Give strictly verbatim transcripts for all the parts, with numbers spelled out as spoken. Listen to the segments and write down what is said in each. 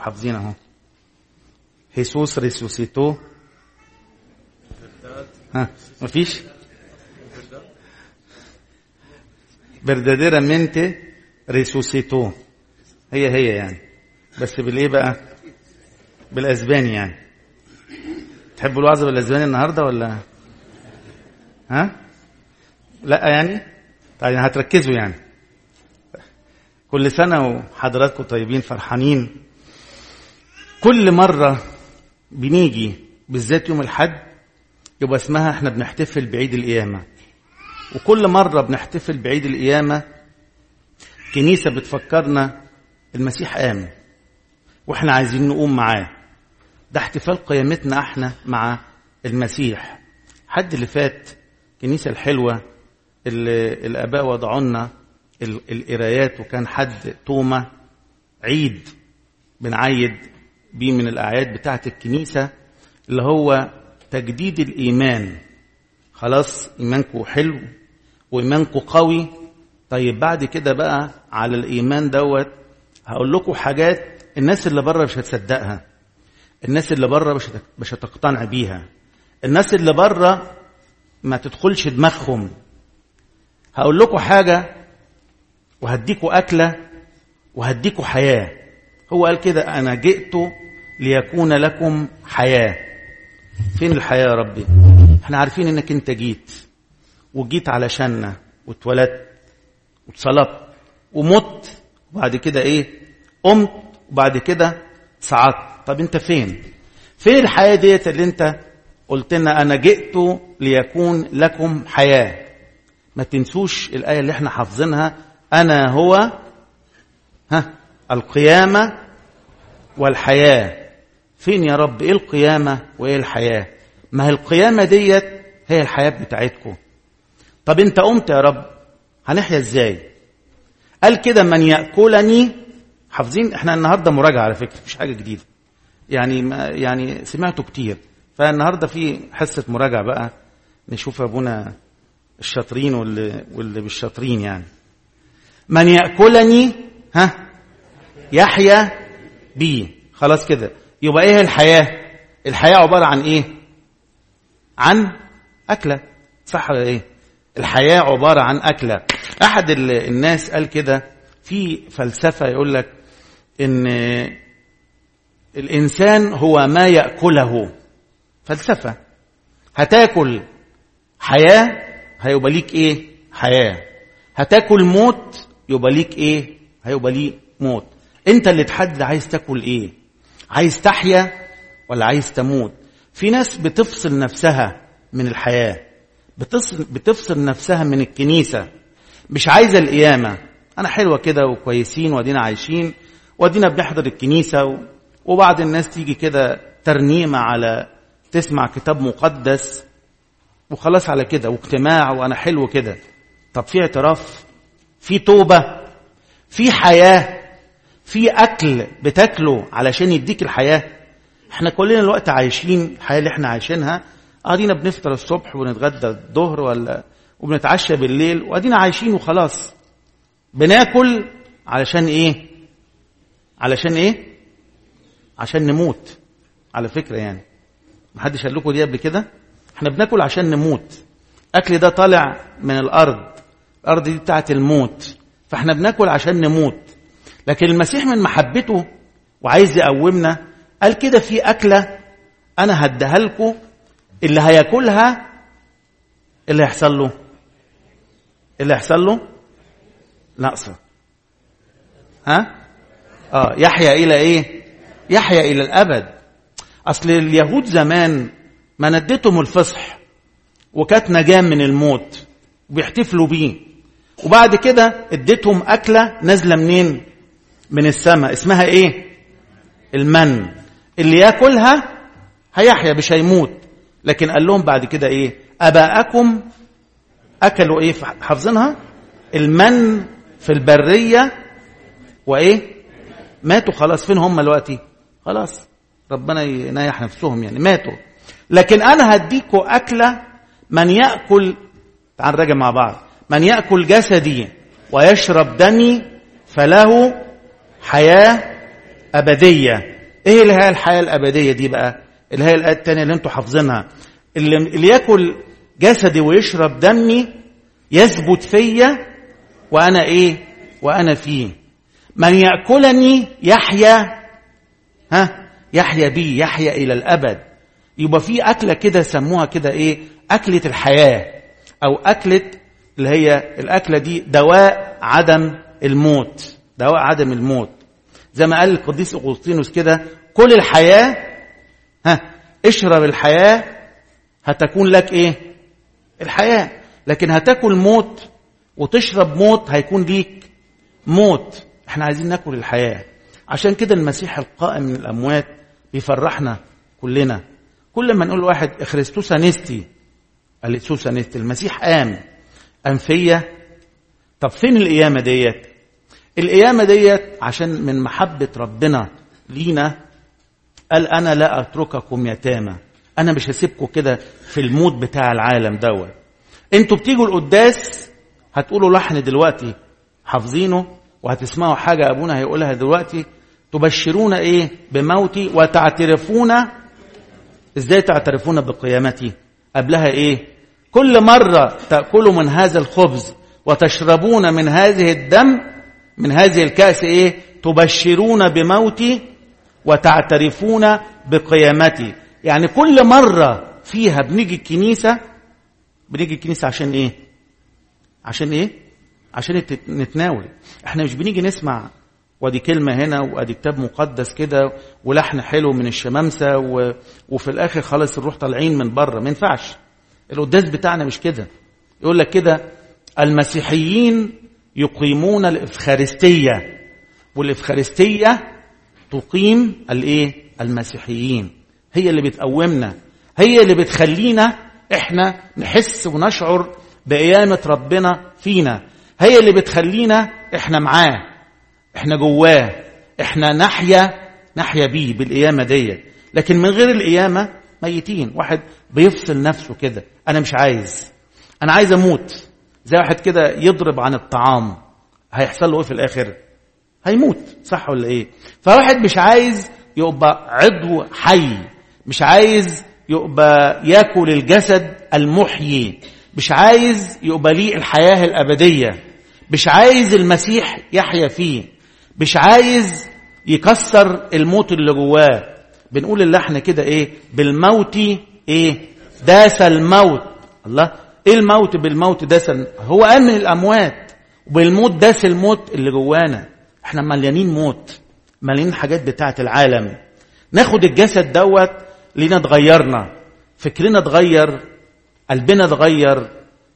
حافظينها. هيسوس ريسوسيتو. ها مفيش verdaderamente resucitó. هي هي يعني، بس بالايه بقى؟ بالاسباني يعني. تحبوا الوعظ بالاسباني النهارده ولا ها؟ لا يعني طيب هتركزوا يعني. كل سنه وحضراتكم طيبين فرحانين. كل مره بنيجي بالذات يوم الحد يبقى اسمها احنا بنحتفل بعيد القيامه، وكل مره بنحتفل بعيد القيامه كنيسه بتفكرنا المسيح قام واحنا عايزين نقوم معاه. ده احتفال قيامتنا احنا مع المسيح. حد اللي فات الكنيسه الحلوه اللي الاباء وضعوا لنا القرايات، وكان حد توما عيد بنعيد بيه من الاعياد بتاعه الكنيسه اللي هو تجديد الايمان. خلاص ايمانكم حلو وايمانكم قوي، طيب بعد كده بقى على الايمان دوت هقول لكم حاجات الناس اللي بره مش هتصدقها، الناس اللي بره مش هتقتنع بيها، الناس اللي بره ما تدخلش دماغهم. هقول لكم حاجه وهديكم اكله وهديكم حياه. هو قال كده انا جئت ليكون لكم حياه. فين الحياه يا ربي؟ احنا عارفين انك انت جيت وجيت علشاننا واتولدت واتصلبت ومت وبعد كده ايه قمت وبعد كده صعدت. طب انت فين فين الحياه ديت اللي انت قلت لنا انا جئت ليكون لكم حياه؟ ما تنسوش الايه اللي احنا حافظينها، انا هو ها القيامه والحياه. فين يا رب؟ ايه القيامه وايه الحياه؟ ما هي القيامه ديت هي الحياه بتاعتكم. طب انت قمت يا رب، هنحيا ازاي؟ قال كده من ياكلني. حافظين احنا النهارده مراجعه على فكره، مش حاجه جديده يعني، يعني سمعته كتير، فالنهارده في حصه مراجعه بقى نشوف ابونا الشاطرين واللي واللي بالشاطرين يعني. من ياكلني ها يحيى بي. خلاص كده يبقى ايه الحياه؟ الحياه عباره عن ايه؟ عن اكله، صح ولا ايه؟ الحياه عباره عن اكله. احد الناس قال كده في فلسفه يقول لك ان الانسان هو ما ياكله. فلسفه، هتاكل حياه هيبقى ليك ايه؟ حياه. هتاكل موت يبقى ليك ايه؟ هيبقى ليك موت. انت اللي تحدد عايز تاكل ايه، عايز تحيا ولا عايز تموت. في ناس بتفصل نفسها من الحياه، بتفصل بتفصل نفسها من الكنيسه، مش عايزه القيامه. انا حلوه كده وكويسين وادينا عايشين وادينا بنحضر الكنيسه، وبعض الناس تيجي كده ترنيمه على تسمع كتاب مقدس وخلاص على كده، واجتماع وانا حلو كده. طب في اعتراف، في توبه، في حياه، في اكل بتاكله علشان يديك الحياه. احنا كلنا الوقت عايشين الحياه اللي احنا عايشينها، قاعدين بنفطر الصبح ونتغدى الظهر ولا وبنتعشى بالليل، وقاعدين عايشين وخلاص بناكل علشان ايه؟ علشان ايه؟ عشان نموت على فكره يعني. محدش قال لكم دي قبل كده؟ احنا بناكل عشان نموت. اكل ده طالع من الارض، الارض دي بتاعه الموت، فاحنا بناكل عشان نموت. لكن المسيح من محبته وعايز يقومنا قال كده في اكله انا هديها لكم، اللي هياكلها اللي هيحصل له اللي هيحصل له ناقصه ها اه يحيى الى ايه؟ يحيى الى الابد. اصل اليهود زمان ما ندتهم الفصح وكانت نجاة من الموت وبيحتفلوا بيه، وبعد كده اديتهم اكله نازله منين؟ من السماء، اسمها ايه؟ المن. اللي ياكلها هيحيا مش هيموت. لكن قال لهم بعد كده ايه؟ اباءكم اكلوا ايه؟ حافظينها؟ المن في البريه وايه؟ ماتوا. خلاص فين هم دلوقتي؟ خلاص ربنا ينايح نفسهم يعني، ماتوا. لكن انا هديكم اكله من ياكل، تعال نراجع مع بعض، من ياكل جسدي ويشرب دمي فله حياه أبدية. إيه اللي هي الحياة الأبدية دي بقى؟ اللي هي الآية التانية اللي انتوا حافظينها، اللي, اللي يأكل جسدي ويشرب دمي يثبت فيا وأنا إيه وأنا فيه. من يأكلني يحيا ها يحيا بي، يحيا إلى الأبد. يبقى في أكلة كده سموها كده إيه، أكلة الحياة، أو أكلة اللي هي الأكلة دي دواء عدم الموت، دواء عدم الموت. زي ما قال القديس أغسطينوس كده، كل الحياة ها اشرب الحياة هتكون لك إيه الحياة، لكن هتاكل موت وتشرب موت هيكون ليك موت. احنا عايزين ناكل الحياة. عشان كده المسيح القائم من الأموات بيفرحنا كلنا. كل ما نقول واحد اخريستوس انستي، اليسوس انستي، المسيح قام، قام فيا. طب فين القيامة ديت؟ القيامة ديت عشان من محبة ربنا لينا قال أنا لا أترككم يتامى، أنا مش هسيبكم كده في الموت بتاع العالم دوت. انتوا بتيجوا القداس هتقولوا لحن دلوقتي حافظينه وهتسمعوا حاجة أبونا هيقولها دلوقتي، تبشرون إيه بموتي وتعترفون. إزاي تعترفون بقيامتي؟ قبلها إيه؟ كل مرة تأكلوا من هذا الخبز وتشربون من هذه الدم من هذه الكأس إيه؟ تبشرون بموتي وتعترفون بقيامتي. يعني كل مرة فيها بنيجي الكنيسة، بنيجي الكنيسة عشان إيه؟ عشان إيه؟ عشان نتناول. احنا مش بنيجي نسمع ودي كلمة هنا وادي كتاب مقدس كده ولحن حلو من الشمامسة و... وفي الاخر خلاص نروح طالعين من بره. ما ينفعش، القداس بتاعنا مش كده. يقول لك كده المسيحيين يقيمون الافخارستية، والافخارستية تقيم الايه المسيحيين. هي اللي بتقومنا، هي اللي بتخلينا احنا نحس ونشعر بقيامة ربنا فينا، هي اللي بتخلينا احنا معاه، احنا جواه، احنا نحيا، نحيا بيه بالقيامة دي. لكن من غير القيامة ميتين. واحد بيفصل نفسه كده، انا مش عايز، انا عايز اموت. زي واحد كده يضرب عن الطعام، هيحصل له ايه في الاخر؟ هيموت، صح ولا ايه؟ فواحد مش عايز يبقى عضو حي، مش عايز يبقى ياكل الجسد المحيي، مش عايز يبقى ليه الحياة الأبدية، مش عايز المسيح يحيا فيه، مش عايز يكسر الموت اللي جواه. بنقول اللي احنا كده ايه بالموت، ايه داس الموت. الله، ايه الموت؟ بالموت داس، هو قام من الأموات وبالموت داس الموت اللي جوانا. احنا مليانين موت، مليانين حاجات بتاعة العالم. ناخد الجسد دوت لينا تغيرنا، فكرنا تغير، قلبنا تغير،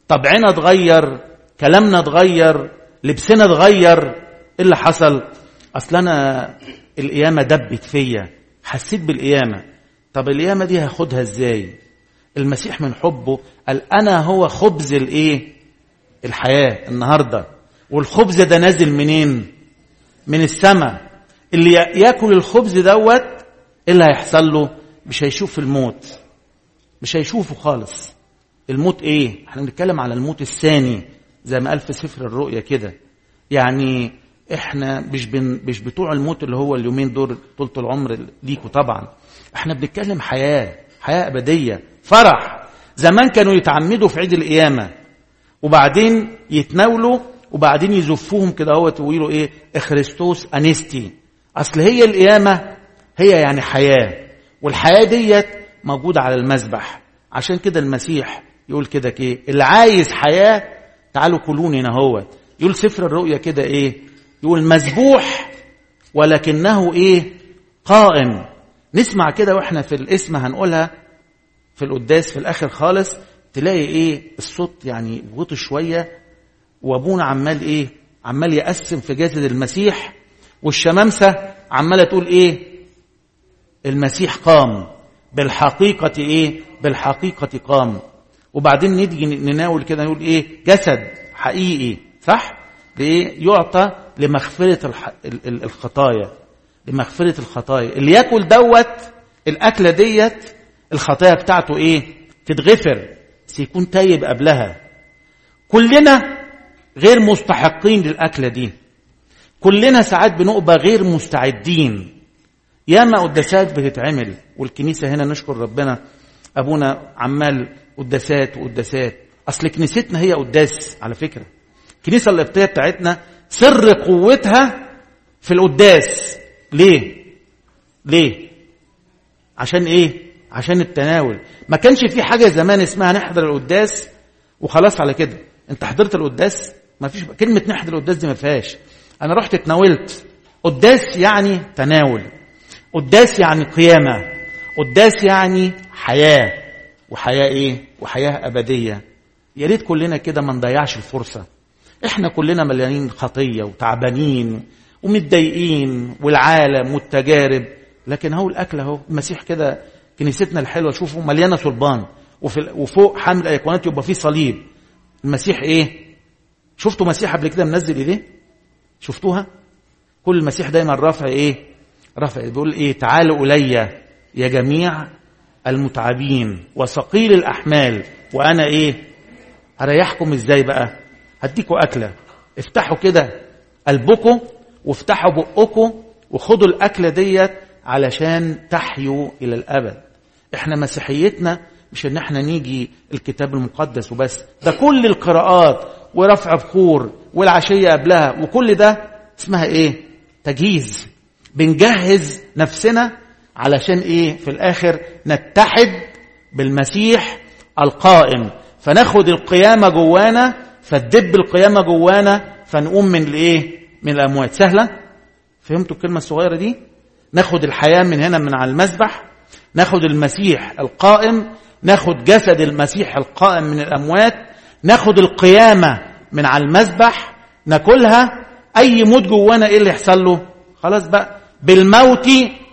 طبعنا تغير، كلامنا تغير، لبسنا تغير. اللي حصل اصل انا القيامه دبت فيا، حسيت بالقيامه. طب القيامه دي هاخدها ازاي؟ المسيح من حبه قال انا هو خبز الايه الحياه النهارده. والخبز ده نازل منين؟ من السماء. اللي ياكل الخبز دوت اللي هيحصل له مش هيشوف الموت، مش هيشوفه خالص. الموت ايه؟ احنا بنتكلم على الموت الثاني زي ما قال في سفر الرؤيا كده. يعني احنا مش بن... مش بتوع الموت اللي هو اليومين دول طولة العمر ليكوا. طبعا احنا بنتكلم حياة، حياة ابدية، فرح. زمان كانوا يتعمدوا في عيد القيامة وبعدين يتناولوا وبعدين يزفوهم كده هو تقولوا ايه اخريستوس انستي. اصل هي القيامة هي يعني حياة، والحياة ديت موجودة على المذبح. عشان كده المسيح يقول كده كيه اللي عايز حياة تعالوا كلوني نهوت. يقول سفر الرؤيا كده ايه، يقول مذبوح ولكنه ايه قائم. نسمع كده واحنا في الاسم هنقولها في القداس في الاخر خالص، تلاقي ايه الصوت يعني غطي شوية، وابونا عمال ايه عمال يقسم في جسد المسيح، والشمامسة عمالة تقول ايه المسيح قام بالحقيقة، ايه بالحقيقة قام. وبعدين نيجي نناول كده نقول ايه جسد حقيقي، صح؟ ليه؟ يعطى لمغفرة الح... الخطايا، لمغفرة الخطايا. اللي ياكل دوت الاكلة ديت الخطايا بتاعته ايه تتغفر، سيكون تايب قبلها. كلنا غير مستحقين للاكلة دي، كلنا ساعات بنبقى غير مستعدين، ياما قداسات بتتعمل، والكنيسة هنا نشكر ربنا أبونا عمال قداسات وقداسات. أصل كنيستنا هي قداس على فكرة. الكنيسة القبطية بتاعتنا سر قوتها في القداس. ليه؟ ليه؟ عشان إيه؟ عشان التناول. ما كانش في حاجة زمان اسمها نحضر القداس وخلاص على كده. انت حضرت القداس؟ ما فيش كلمة نحضر القداس دي ما فيهاش. أنا رحت اتناولت. قداس يعني تناول، قداس يعني قيامة، قداس يعني حياة، وحياة إيه؟ وحياة أبدية. يا ريت كلنا كده ما نضيعش الفرصة. إحنا كلنا مليانين خطية وتعبانين ومتضايقين والعالم والتجارب، لكن هو الأكل هو المسيح كده. كنيستنا الحلوة شوفوا مليانة صلبان، وفوق حمل أيقونات يبقى فيه صليب المسيح. إيه؟ شفتوا مسيح قبل كده منزل إيديه؟ شفتوها؟ كل المسيح دايما رافع إيه؟ رافع بيقول إيه؟ تعالوا إلي يا جميع المتعبين وثقيل الأحمال وأنا إيه؟ هريحكم. إزاي بقى؟ هديكوا أكلة. افتحوا كده قلبكوا وافتحوا بقكوا وخدوا الأكلة ديت علشان تحيوا إلى الأبد. إحنا مسيحيتنا مش إن إحنا نيجي الكتاب المقدس وبس، ده كل القراءات ورفع بخور والعشية قبلها وكل ده اسمها إيه؟ تجهيز. بنجهز نفسنا علشان إيه؟ في الآخر نتحد بالمسيح القائم، فناخد القيامة جوانا، فتدب القيامة جوانا، فنقوم من الإيه؟ من الأموات. سهلة؟ فهمتوا الكلمة الصغيرة دي؟ ناخد الحياة من هنا من على المذبح، ناخد المسيح القائم، ناخد جسد المسيح القائم من الأموات، ناخد القيامة من على المذبح، ناكلها. أي موت جوانا إيه اللي يحصل له؟ خلاص بقى بالموت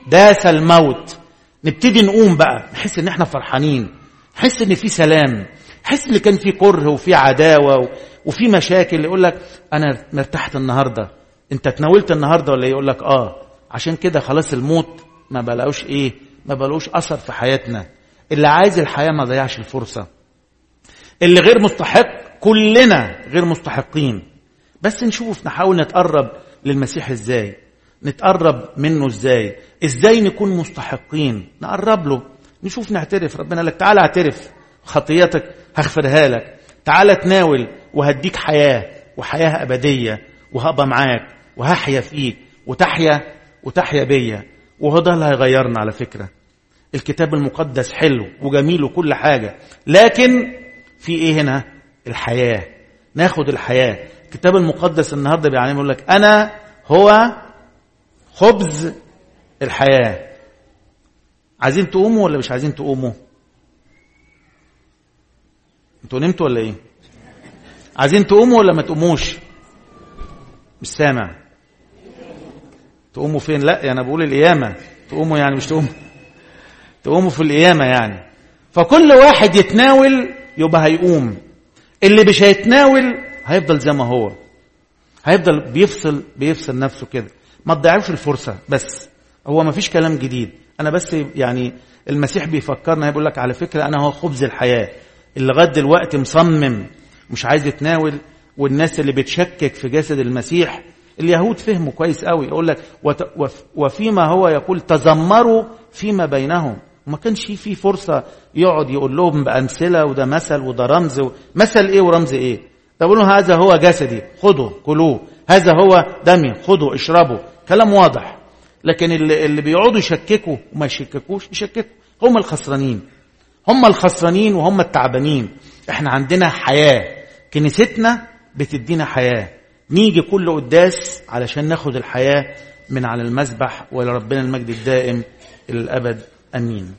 داس الموت. نبتدي نقوم بقى، نحس إن إحنا فرحانين، نحس إن في سلام، نحس إن كان في كره وفي عداوة وفي مشاكل. يقول لك أنا مرتحت النهاردة، أنت تناولت النهاردة ولا؟ يقول لك آه. عشان كده خلاص الموت ما بلاقوش إيه؟ ما بلاقوش أثر في حياتنا. اللي عايز الحياة ما ضيعش الفرصة. اللي غير مستحق، كلنا غير مستحقين، بس نشوف نحاول نتقرب للمسيح إزاي، نتقرب منه إزاي، إزاي نكون مستحقين، نقرب له، نشوف نعترف. ربنا لك تعالى اعترف خطيئتك هغفرها لك، تعالى تناول وهديك حياة وحياة أبدية، وهبقى معاك وهحيا فيك وتحيا وتحيا بيا. وهذا اللي هيغيرنا على فكرة. الكتاب المقدس حلو وجميل وكل حاجة، لكن في إيه هنا؟ الحياة. ناخد الحياة. الكتاب المقدس النهاردة بيعني يقول لك أنا هو خبز الحياة. عايزين تقوموا ولا مش عايزين تقوموا؟ انتوا نمتوا ولا ايه؟ عايزين تقوموا ولا ما تقوموش؟ مش سامع. تقوموا فين؟ لا انا بقول القيامة. تقوموا يعني مش تقوموا، تقوموا في القيامة يعني. فكل واحد يتناول يبقى هيقوم، اللي مش هيتناول هيفضل زي ما هو، هيفضل بيفصل بيفصل نفسه كده. ما تضيعوش الفرصة. بس هو ما فيش كلام جديد، انا بس يعني المسيح بيفكرنا، هيقول لك على فكرة انا هو خبز الحياة. اللي لغاية دلوقتي مصمم مش عايز يتناول، والناس اللي بتشكك في جسد المسيح، اليهود فهموا كويس قوي. يقول لك وفيما هو يقول تزمروا فيما بينهم. وما كانش فيه فرصة يقعد يقول لهم بأمثلة وده مثل وده رمز. مثل ايه ورمز ايه؟ تقولوا هذا هو جسدي خدوا كلوه، هذا هو دمي خدوا اشربوا. كلام واضح. لكن اللي, اللي بيقعدوا يشككوا وما يشككوش يشككوا، هم الخسرانين، هم الخسرانين وهم التعبانين. احنا عندنا حياة، كنيستنا بتدينا حياة. نيجي كل قداس علشان ناخد الحياة من على المذبح. ولربنا المجد الدائم إلى الأبد. أمين.